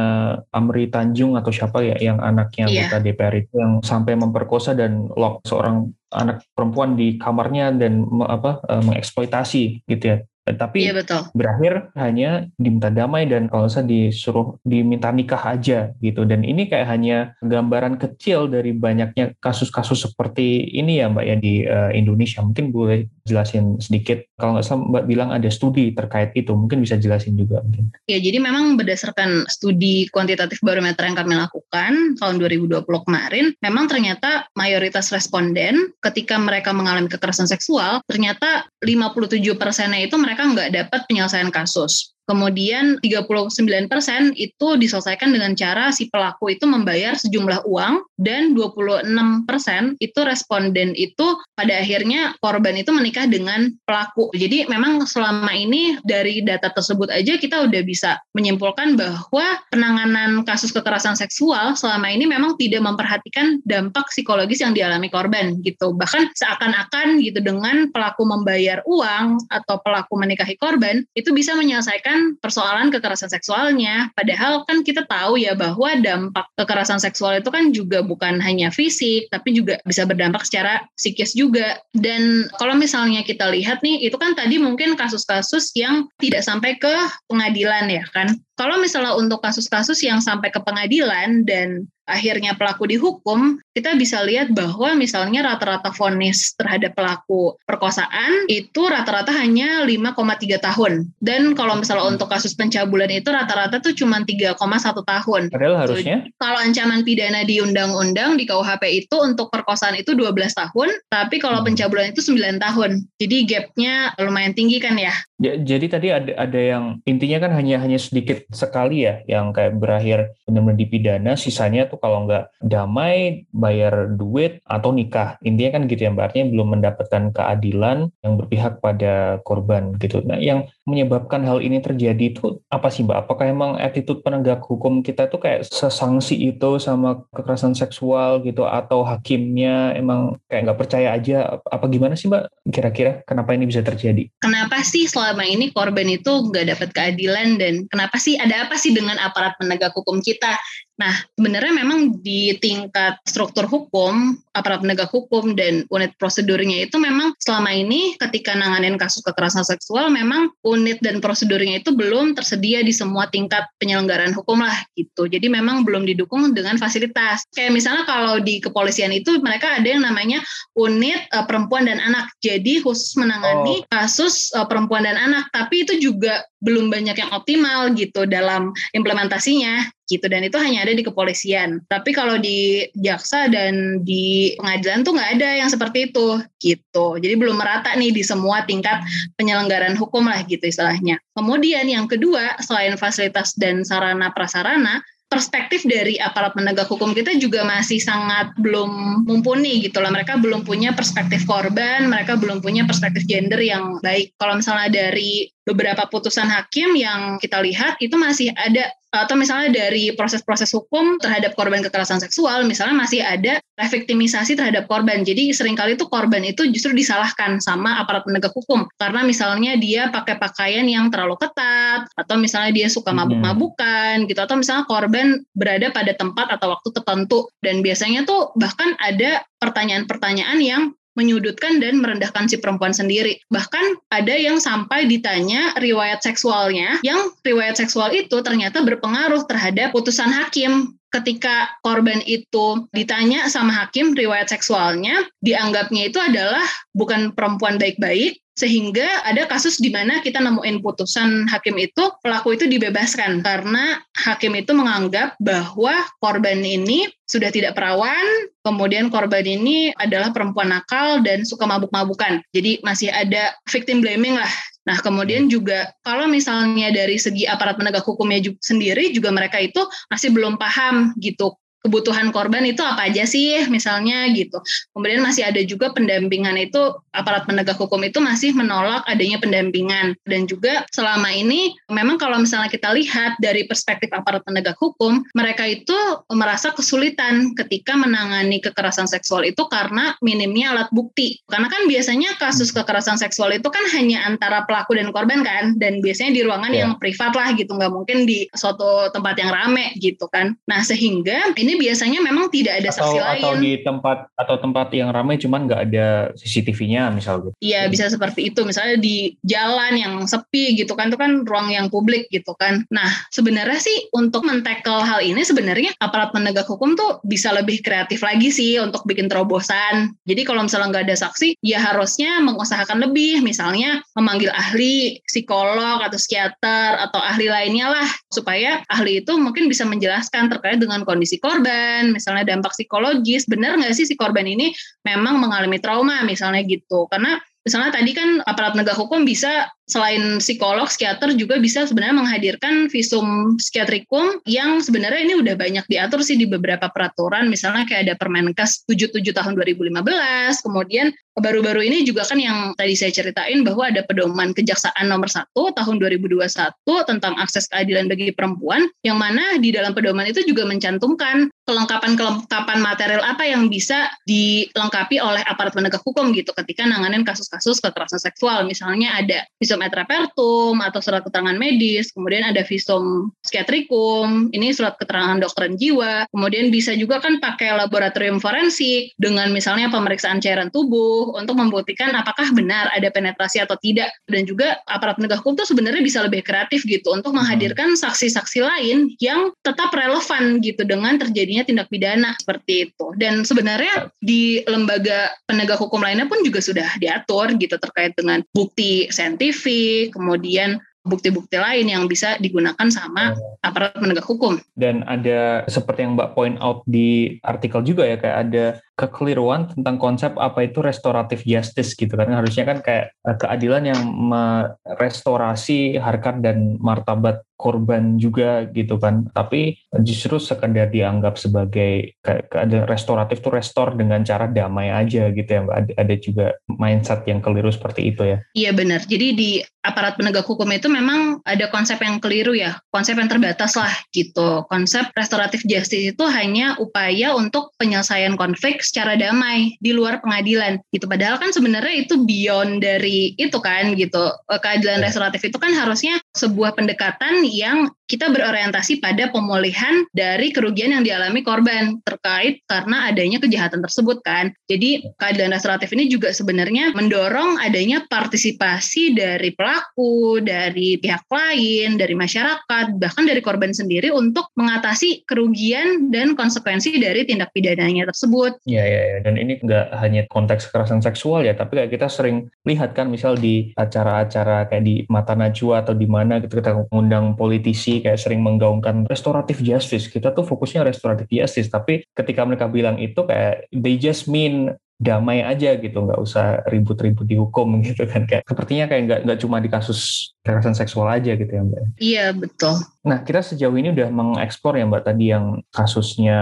Amri Tanjung atau siapa ya, yang anaknya anggota yeah. D P R itu yang sampai memperkosa dan lock seorang anak perempuan di kamarnya dan apa mengeksploitasi gitu ya. Tapi iya, berakhir hanya diminta damai dan kalau saya disuruh diminta nikah aja gitu. Dan ini kayak hanya gambaran kecil dari banyaknya kasus-kasus seperti ini ya Mbak ya di uh, Indonesia. Mungkin boleh jelasin sedikit, kalau nggak salah Mbak bilang ada studi terkait itu, mungkin bisa jelasin juga mungkin. Ya jadi memang berdasarkan studi kuantitatif barometer yang kami lakukan tahun dua ribu dua puluh kemarin, memang ternyata mayoritas responden ketika mereka mengalami kekerasan seksual ternyata lima puluh tujuh persennya itu mereka nggak dapat penyelesaian kasus. Kemudian tiga puluh sembilan persen itu diselesaikan dengan cara si pelaku itu membayar sejumlah uang, dan dua puluh enam persen itu responden itu pada akhirnya korban itu menikah dengan pelaku. Jadi memang selama ini dari data tersebut aja kita udah bisa menyimpulkan bahwa penanganan kasus kekerasan seksual selama ini memang tidak memperhatikan dampak psikologis yang dialami korban gitu. Bahkan seakan-akan gitu dengan pelaku membayar uang atau pelaku menikahi korban itu bisa menyelesaikan persoalan kekerasan seksualnya. Padahal kan kita tahu ya bahwa dampak kekerasan seksual itu kan juga bukan hanya fisik tapi juga bisa berdampak secara psikis juga. Dan kalau misalnya kita lihat nih, itu kan tadi mungkin kasus-kasus yang tidak sampai ke pengadilan ya kan. Kalau misalnya untuk kasus-kasus yang sampai ke pengadilan dan akhirnya pelaku dihukum, kita bisa lihat bahwa misalnya rata-rata vonis terhadap pelaku perkosaan itu rata-rata hanya lima koma tiga tahun. Dan kalau misalnya untuk kasus pencabulan itu rata-rata tuh cuma tiga koma satu tahun. Padahal harusnya. So, kalau ancaman pidana di undang-undang di K U H P itu untuk perkosaan itu dua belas tahun, tapi kalau pencabulan itu sembilan tahun. Jadi gapnya lumayan tinggi kan ya. Ya, jadi tadi ada ada yang intinya kan hanya hanya sedikit sekali ya yang kayak berakhir benar-benar dipidana, sisanya tuh kalau nggak damai, bayar duit atau nikah. Intinya kan gitu ya, artinya belum mendapatkan keadilan yang berpihak pada korban gitu. Nah, yang menyebabkan hal ini terjadi itu apa sih Mbak? Apakah emang attitude penegak hukum kita tuh kayak sesangsi itu sama kekerasan seksual gitu, atau hakimnya emang kayak nggak percaya aja? Apa gimana sih Mbak kira-kira kenapa ini bisa terjadi? Kenapa sih selalu selama ini korban itu nggak dapat keadilan, dan kenapa sih, ada apa sih dengan aparat penegak hukum kita? Nah, sebenarnya memang di tingkat struktur hukum, aparat penegak hukum dan unit prosedurnya itu memang selama ini ketika nanganin kasus kekerasan seksual, memang unit dan prosedurnya itu belum tersedia di semua tingkat penyelenggaraan hukum lah gitu. Jadi memang belum didukung dengan fasilitas. Kayak misalnya kalau di kepolisian itu mereka ada yang namanya unit uh, perempuan dan anak. Jadi khusus menangani oh. kasus uh, perempuan dan anak, tapi itu juga belum banyak yang optimal gitu dalam implementasinya gitu, dan itu hanya ada di kepolisian. Tapi kalau di jaksa dan di pengadilan tuh nggak ada yang seperti itu gitu. Jadi belum merata nih di semua tingkat penyelenggaraan hukum lah gitu istilahnya. Kemudian yang kedua, selain fasilitas dan sarana prasarana, perspektif dari aparat penegak hukum kita juga masih sangat belum mumpuni gitu lah. Mereka belum punya perspektif korban, mereka belum punya perspektif gender yang baik. Kalau misalnya dari beberapa putusan hakim yang kita lihat itu masih ada, atau misalnya dari proses-proses hukum terhadap korban kekerasan seksual, misalnya masih ada reviktimisasi terhadap korban. Jadi seringkali itu korban itu justru disalahkan sama aparat penegak hukum, karena misalnya dia pakai pakaian yang terlalu ketat, atau misalnya dia suka mabuk-mabukan gitu, atau misalnya korban berada pada tempat atau waktu tertentu. Dan biasanya tuh bahkan ada pertanyaan-pertanyaan yang menyudutkan dan merendahkan si perempuan sendiri. Bahkan ada yang sampai ditanya riwayat seksualnya, yang riwayat seksual itu ternyata berpengaruh terhadap putusan hakim. Ketika korban itu ditanya sama hakim riwayat seksualnya, dianggapnya itu adalah bukan perempuan baik-baik, sehingga ada kasus di mana kita nemuin putusan hakim itu, pelaku itu dibebaskan karena hakim itu menganggap bahwa korban ini sudah tidak perawan, kemudian korban ini adalah perempuan nakal dan suka mabuk-mabukan. Jadi masih ada victim blaming lah. Nah, kemudian juga kalau misalnya dari segi aparat penegak hukumnya juga, sendiri juga mereka itu masih belum paham gitu. Kebutuhan korban itu apa aja sih misalnya gitu. Kemudian masih ada juga pendampingan itu, aparat penegak hukum itu masih menolak adanya pendampingan. Dan juga selama ini memang kalau misalnya kita lihat dari perspektif aparat penegak hukum, mereka itu merasa kesulitan ketika menangani kekerasan seksual itu karena minimnya alat bukti. Karena kan biasanya kasus kekerasan seksual itu kan hanya antara pelaku dan korban kan, dan biasanya di ruangan yeah. yang privat lah gitu, nggak mungkin di suatu tempat yang rame gitu kan. Nah, sehingga ini biasanya memang tidak ada saksi lain. Atau di tempat atau tempat yang ramai cuman nggak ada C C T V-nya misal gitu. Iya, bisa seperti itu. Misalnya di jalan yang sepi gitu kan, itu kan ruang yang publik gitu kan. Nah, sebenarnya sih untuk men-tackle hal ini sebenarnya aparat penegak hukum tuh bisa lebih kreatif lagi sih untuk bikin terobosan. Jadi kalau misalnya nggak ada saksi, ya harusnya mengusahakan lebih. Misalnya memanggil ahli, psikolog atau psikiater atau ahli lainnya lah, supaya ahli itu mungkin bisa menjelaskan terkait dengan kondisi korban. Korban, misalnya dampak psikologis, benar nggak sih si korban ini memang mengalami trauma misalnya gitu. Karena misalnya tadi kan aparat penegak hukum bisa selain psikolog, psikiater juga bisa sebenarnya menghadirkan visum psikiatrikum yang sebenarnya ini udah banyak diatur sih di beberapa peraturan, misalnya kayak ada Permenkes tujuh puluh tujuh tahun dua ribu lima belas, kemudian baru-baru ini juga kan yang tadi saya ceritain bahwa ada Pedoman Kejaksaan nomor satu tahun dua ribu dua puluh satu tentang akses keadilan bagi perempuan, yang mana di dalam pedoman itu juga mencantumkan kelengkapan-kelengkapan material apa yang bisa dilengkapi oleh aparat penegak hukum gitu ketika nanganin kasus-kasus kekerasan seksual, misalnya ada visum et repertum atau surat keterangan medis, kemudian ada visum psikiatrikum, ini surat keterangan dokteran jiwa, kemudian bisa juga kan pakai laboratorium forensik dengan misalnya pemeriksaan cairan tubuh untuk membuktikan apakah benar ada penetrasi atau tidak. Dan juga aparat penegak hukum tuh sebenarnya bisa lebih kreatif gitu untuk menghadirkan saksi-saksi lain yang tetap relevan gitu dengan terjadinya tindak pidana seperti itu. Dan sebenarnya di lembaga penegak hukum lainnya pun juga sudah diatur gitu terkait dengan bukti saintifik, kemudian bukti-bukti lain yang bisa digunakan sama aparat penegak hukum. Dan ada seperti yang Mbak point out di artikel juga ya, kayak ada kekeliruan tentang konsep apa itu restoratif justice gitu, karena harusnya kan kayak keadilan yang merestorasi harkat dan martabat korban juga gitu kan, tapi justru sekedar dianggap sebagai kayak ada restoratif tuh restore dengan cara damai aja gitu ya Mbak, ada, ada juga mindset yang keliru seperti itu ya. Iya benar, jadi di aparat penegak hukum itu memang ada konsep yang keliru ya, konsep yang terbatas lah gitu. Konsep restoratif justice itu hanya upaya untuk penyelesaian konflik secara damai di luar pengadilan gitu, padahal kan sebenarnya itu beyond dari itu kan gitu. Keadilan restoratif itu kan harusnya sebuah pendekatan yang kita berorientasi pada pemulihan dari kerugian yang dialami korban terkait karena adanya kejahatan tersebut kan. Jadi keadilan restoratif ini juga sebenarnya mendorong adanya partisipasi dari pelaku, dari pihak lain, dari masyarakat, bahkan dari korban sendiri untuk mengatasi kerugian dan konsekuensi dari tindak pidananya tersebut. Ya, ya, ya. Dan ini nggak hanya konteks kekerasan seksual ya, tapi kayak kita sering lihat kan misal di acara-acara kayak di Mata Najwa atau di mana gitu, kita mengundang politisi kayak sering menggaungkan restoratif justice, kita tuh fokusnya restoratif justice, tapi ketika mereka bilang itu kayak they just mean damai aja gitu, nggak usah ribut-ribut dihukum gitu kan, kayak sepertinya kayak nggak nggak cuma di kasus kekerasan seksual aja gitu ya Mbak. Iya betul. Nah kita sejauh ini udah mengeksplor ya Mbak tadi yang kasusnya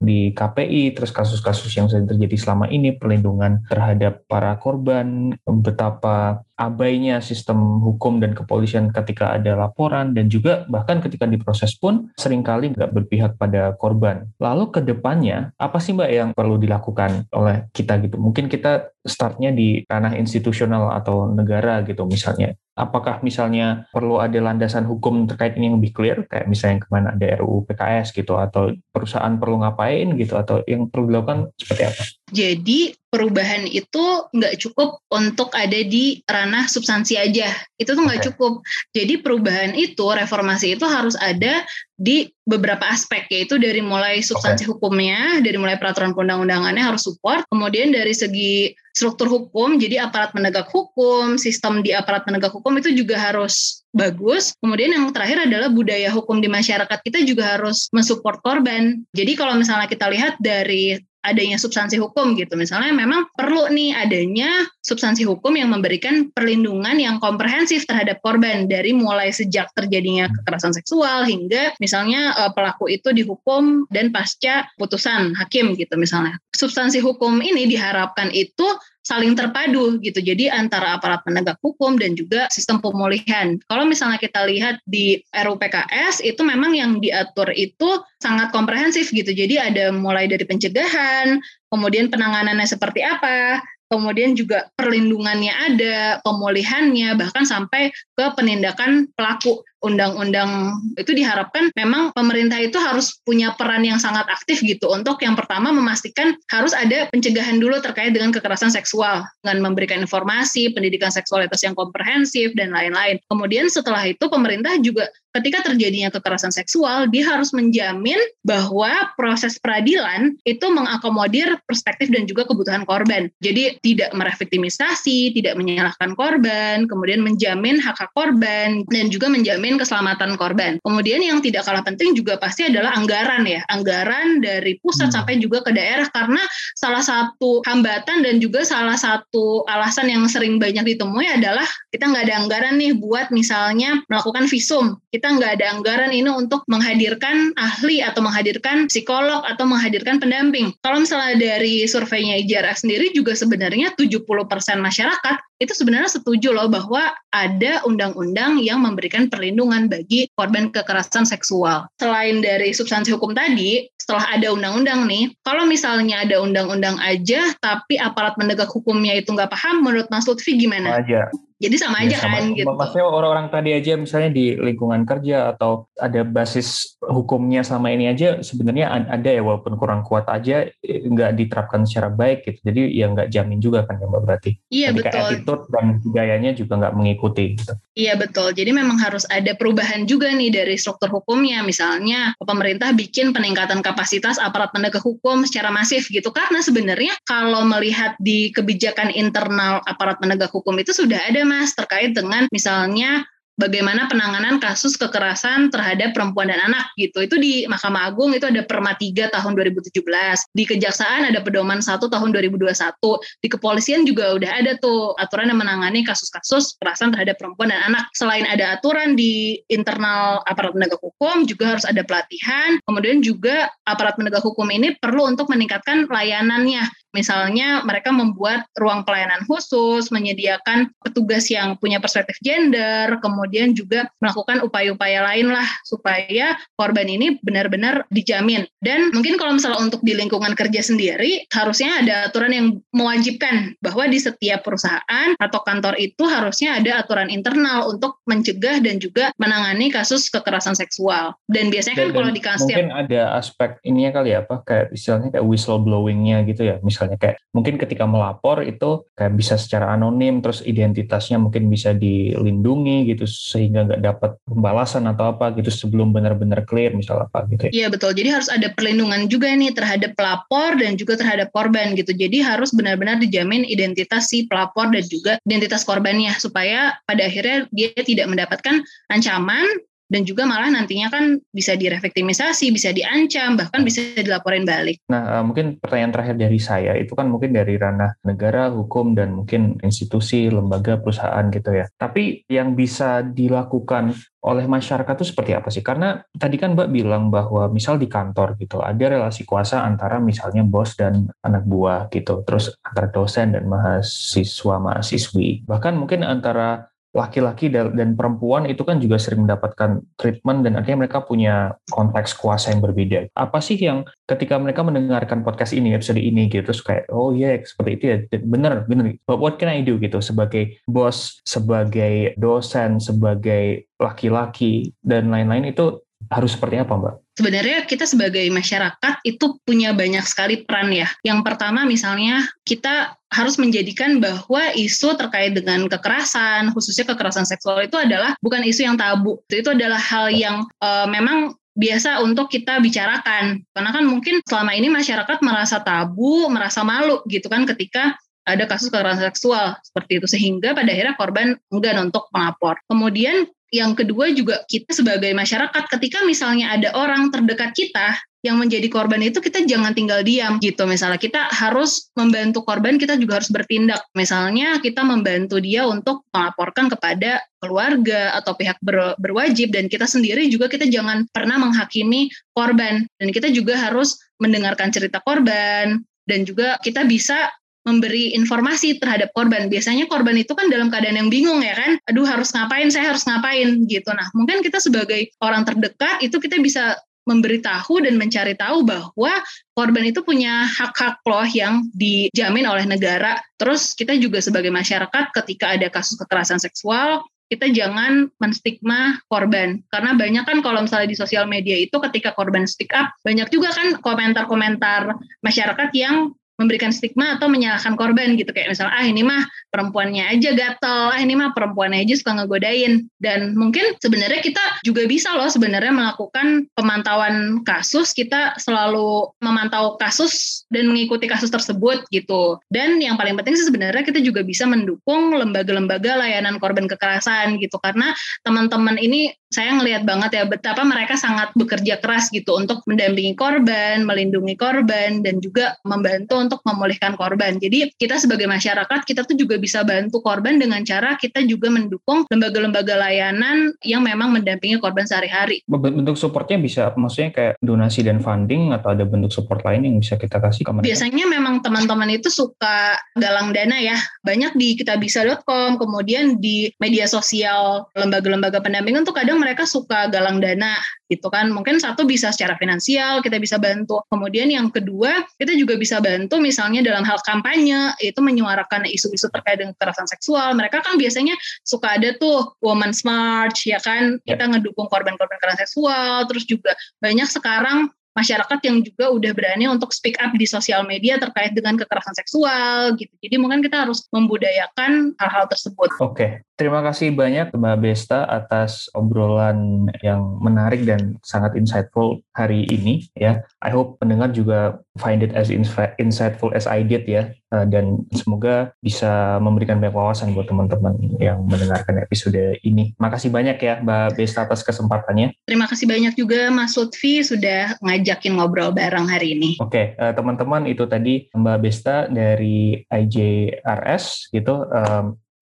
di K P I, terus kasus-kasus yang sering terjadi selama ini, perlindungan terhadap para korban, betapa abainya sistem hukum dan kepolisian ketika ada laporan, dan juga bahkan ketika diproses pun seringkali nggak berpihak pada korban. Lalu ke depannya, apa sih Mbak yang perlu dilakukan oleh kita gitu? Mungkin kita startnya di ranah institusional atau negara gitu misalnya. Apakah misalnya perlu ada landasan hukum terkait ini yang lebih clear, kayak misalnya yang kemana ada R U U P K S gitu, atau perusahaan perlu ngapain gitu, atau yang perlu dilakukan seperti apa? Jadi perubahan itu nggak cukup untuk ada di ranah substansi aja, itu tuh nggak cukup. Jadi perubahan itu, reformasi itu harus ada di beberapa aspek, yaitu dari mulai substansi okay. hukumnya, dari mulai peraturan perundang-undangannya harus support, kemudian dari segi struktur hukum, jadi aparat penegak hukum, sistem di aparat penegak hukum itu juga harus bagus. Kemudian yang terakhir adalah budaya hukum di masyarakat kita juga harus mensupport korban. Jadi kalau misalnya kita lihat dari adanya substansi hukum gitu, misalnya memang perlu nih adanya substansi hukum yang memberikan perlindungan yang komprehensif terhadap korban, dari mulai sejak terjadinya kekerasan seksual hingga misalnya pelaku itu dihukum dan pasca putusan hakim gitu misalnya. Substansi hukum ini diharapkan itu saling terpadu gitu, jadi antara aparat penegak hukum dan juga sistem pemulihan. Kalau misalnya kita lihat di R U U P K S itu memang yang diatur itu sangat komprehensif gitu, jadi ada mulai dari pencegahan, kemudian penanganannya seperti apa, kemudian juga perlindungannya ada, pemulihannya, bahkan sampai ke penindakan pelaku. Undang-undang itu diharapkan memang pemerintah itu harus punya peran yang sangat aktif gitu, untuk yang pertama memastikan harus ada pencegahan dulu terkait dengan kekerasan seksual, dengan memberikan informasi, pendidikan seksualitas yang komprehensif, dan lain-lain. Kemudian setelah itu pemerintah juga ketika terjadinya kekerasan seksual, dia harus menjamin bahwa proses peradilan itu mengakomodir perspektif dan juga kebutuhan korban. Jadi tidak mereviktimisasi, tidak menyalahkan korban, kemudian menjamin hak-hak korban, dan juga menjamin jamin keselamatan korban. Kemudian yang tidak kalah penting juga pasti adalah anggaran ya, anggaran dari pusat sampai juga ke daerah, karena salah satu hambatan dan juga salah satu alasan yang sering banyak ditemui adalah kita nggak ada anggaran nih buat misalnya melakukan visum, kita nggak ada anggaran ini untuk menghadirkan ahli atau menghadirkan psikolog atau menghadirkan pendamping. Kalau misalnya dari surveinya I J R F sendiri juga sebenarnya tujuh puluh persen masyarakat itu sebenarnya setuju loh bahwa ada undang-undang yang memberikan perlindungan bagi korban kekerasan seksual. Selain dari substansi hukum tadi, setelah ada undang-undang nih, kalau misalnya ada undang-undang aja, tapi aparat penegak hukumnya itu nggak paham, menurut Mas Lutfi gimana? Aja. Jadi sama aja ya, sama, kan gitu. Maksudnya orang-orang tadi aja misalnya di lingkungan kerja atau ada basis hukumnya selama ini aja sebenarnya ada ya, walaupun kurang kuat aja nggak diterapkan secara baik gitu. Jadi ya nggak jamin juga kan ya Mbak berarti. Iya ketika betul. Attitude dan budayanya juga nggak mengikuti gitu. Iya betul. Jadi memang harus ada perubahan juga nih dari struktur hukumnya. Misalnya pemerintah bikin peningkatan kapasitas aparat penegak hukum secara masif gitu. Karena sebenarnya kalau melihat di kebijakan internal aparat penegak hukum itu sudah ada Mas, terkait dengan misalnya bagaimana penanganan kasus kekerasan terhadap perempuan dan anak gitu. Itu di Mahkamah Agung itu ada PERMA tiga tahun dua ribu tujuh belas, di Kejaksaan ada Pedoman satu tahun dua ribu dua puluh satu, di Kepolisian juga udah ada tuh aturan yang menangani kasus-kasus kekerasan terhadap perempuan dan anak. Selain ada aturan di internal aparat penegak hukum, juga harus ada pelatihan, kemudian juga aparat penegak hukum ini perlu untuk meningkatkan layanannya. Misalnya mereka membuat ruang pelayanan khusus, menyediakan petugas yang punya perspektif gender, kemudian juga melakukan upaya-upaya lain lah supaya korban ini benar-benar dijamin. Dan mungkin kalau misalnya untuk di lingkungan kerja sendiri, harusnya ada aturan yang mewajibkan bahwa di setiap perusahaan atau kantor itu harusnya ada aturan internal untuk mencegah dan juga menangani kasus kekerasan seksual. Dan biasanya kan dan, kalau di kasus mungkin yang... ada aspek ininya kali ya, apa kayak istilahnya kayak whistleblowing-nya gitu ya, misalnya. Misalnya kayak mungkin ketika melapor itu kayak bisa secara anonim, terus identitasnya mungkin bisa dilindungi gitu sehingga nggak dapat pembalasan atau apa gitu sebelum benar-benar clear misalnya apa gitu. Iya betul, jadi harus ada perlindungan juga nih terhadap pelapor dan juga terhadap korban gitu. Jadi harus benar-benar dijamin identitas si pelapor dan juga identitas korbannya supaya pada akhirnya dia tidak mendapatkan ancaman. Dan juga malah nantinya kan bisa direviktimisasi, bisa diancam, bahkan bisa dilaporin balik. Nah, mungkin pertanyaan terakhir dari saya, itu kan mungkin dari ranah negara, hukum, dan mungkin institusi, lembaga, perusahaan gitu ya. Tapi yang bisa dilakukan oleh masyarakat itu seperti apa sih? Karena tadi kan Mbak bilang bahwa misal di kantor gitu, ada relasi kuasa antara misalnya bos dan anak buah gitu, terus antara dosen dan mahasiswa, mahasiswi. Bahkan mungkin antara laki-laki dan perempuan itu kan juga sering mendapatkan treatment dan artinya mereka punya konteks kuasa yang berbeda. Apa sih yang ketika mereka mendengarkan podcast ini, episode ini gitu, terus kayak, oh iya, yeah, seperti itu ya, bener, bener. But what can I do gitu, sebagai bos, sebagai dosen, sebagai laki-laki, dan lain-lain itu harus seperti apa Mbak? Sebenarnya kita sebagai masyarakat itu punya banyak sekali peran ya. Yang pertama misalnya kita harus menjadikan bahwa isu terkait dengan kekerasan, khususnya kekerasan seksual itu adalah bukan isu yang tabu. Itu adalah hal yang e, memang biasa untuk kita bicarakan. Karena kan mungkin selama ini masyarakat merasa tabu, merasa malu gitu kan ketika ada kasus kekerasan seksual seperti itu. Sehingga pada akhirnya korban enggan untuk melapor. Kemudian yang kedua juga kita sebagai masyarakat ketika misalnya ada orang terdekat kita yang menjadi korban itu kita jangan tinggal diam gitu. Misalnya kita harus membantu korban, kita juga harus bertindak. Misalnya kita membantu dia untuk melaporkan kepada keluarga atau pihak berwajib dan kita sendiri juga kita jangan pernah menghakimi korban. Dan kita juga harus mendengarkan cerita korban dan juga kita bisa memberi informasi terhadap korban. Biasanya korban itu kan dalam keadaan yang bingung ya kan, aduh harus ngapain, saya harus ngapain gitu. Nah mungkin kita sebagai orang terdekat itu kita bisa memberitahu dan mencari tahu bahwa korban itu punya hak-hak loh yang dijamin oleh negara. Terus kita juga sebagai masyarakat ketika ada kasus kekerasan seksual, kita jangan menstigma korban. Karena banyak kan kalau misalnya di sosial media itu ketika korban speak up, banyak juga kan komentar-komentar masyarakat yang memberikan stigma atau menyalahkan korban gitu. Kayak misalnya, ah ini mah perempuannya aja gatel, ah ini mah perempuannya aja suka ngegodain. Dan mungkin sebenarnya kita juga bisa loh sebenarnya melakukan pemantauan kasus, kita selalu memantau kasus dan mengikuti kasus tersebut gitu. Dan yang paling penting sih sebenarnya kita juga bisa mendukung lembaga-lembaga layanan korban kekerasan gitu. Karena teman-teman ini saya ngelihat banget ya betapa mereka sangat bekerja keras gitu untuk mendampingi korban, melindungi korban, dan juga membantu untuk memulihkan korban. Jadi kita sebagai masyarakat, kita tuh juga bisa bantu korban dengan cara kita juga mendukung lembaga-lembaga layanan yang memang mendampingi korban sehari-hari. Bentuk supportnya bisa, maksudnya kayak donasi dan funding, atau ada bentuk support lain yang bisa kita kasih ke mereka? Biasanya memang teman-teman itu suka galang dana ya, banyak di kitabisa dot com, kemudian di media sosial lembaga-lembaga pendampingan tuh kadang mereka suka galang dana gitu kan. Mungkin satu bisa secara finansial, kita bisa bantu. Kemudian yang kedua, kita juga bisa bantu misalnya dalam hal kampanye, itu menyuarakan isu-isu terkait dengan kekerasan seksual. Mereka kan biasanya suka ada tuh Women's March, ya kan? Kita ngedukung korban-korban kekerasan seksual, terus juga banyak sekarang masyarakat yang juga udah berani untuk speak up di sosial media terkait dengan kekerasan seksual gitu. Jadi mungkin kita harus membudayakan hal-hal tersebut. Oke, terima kasih banyak Mbak Besta atas obrolan yang menarik dan sangat insightful hari ini ya. I hope pendengar juga find it as insightful as I did ya. Dan semoga bisa memberikan banyak wawasan buat teman-teman yang mendengarkan episode ini. Makasih banyak ya Mbak Besta atas kesempatannya. Terima kasih banyak juga Mas Lutfi sudah ngajakin ngobrol bareng hari ini. Oke, okay, teman-teman itu tadi Mbak Besta dari I J R S gitu.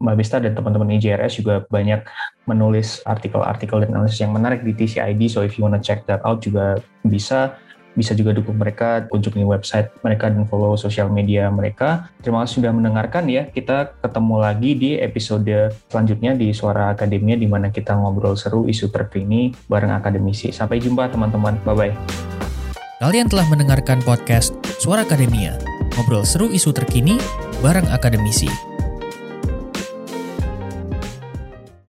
Mbak Besta dan teman-teman I J R S juga banyak menulis artikel-artikel dan analisis yang menarik di T C I D. So if you wanna check that out juga bisa. Bisa juga dukung mereka, kunjungi website mereka dan follow sosial media mereka. Terima kasih sudah mendengarkan ya. Kita ketemu lagi di episode selanjutnya di Suara Akademia, di mana kita ngobrol seru isu terkini bareng akademisi. Sampai jumpa teman-teman. Bye-bye. Kalian telah mendengarkan podcast Suara Akademia, ngobrol seru isu terkini bareng akademisi.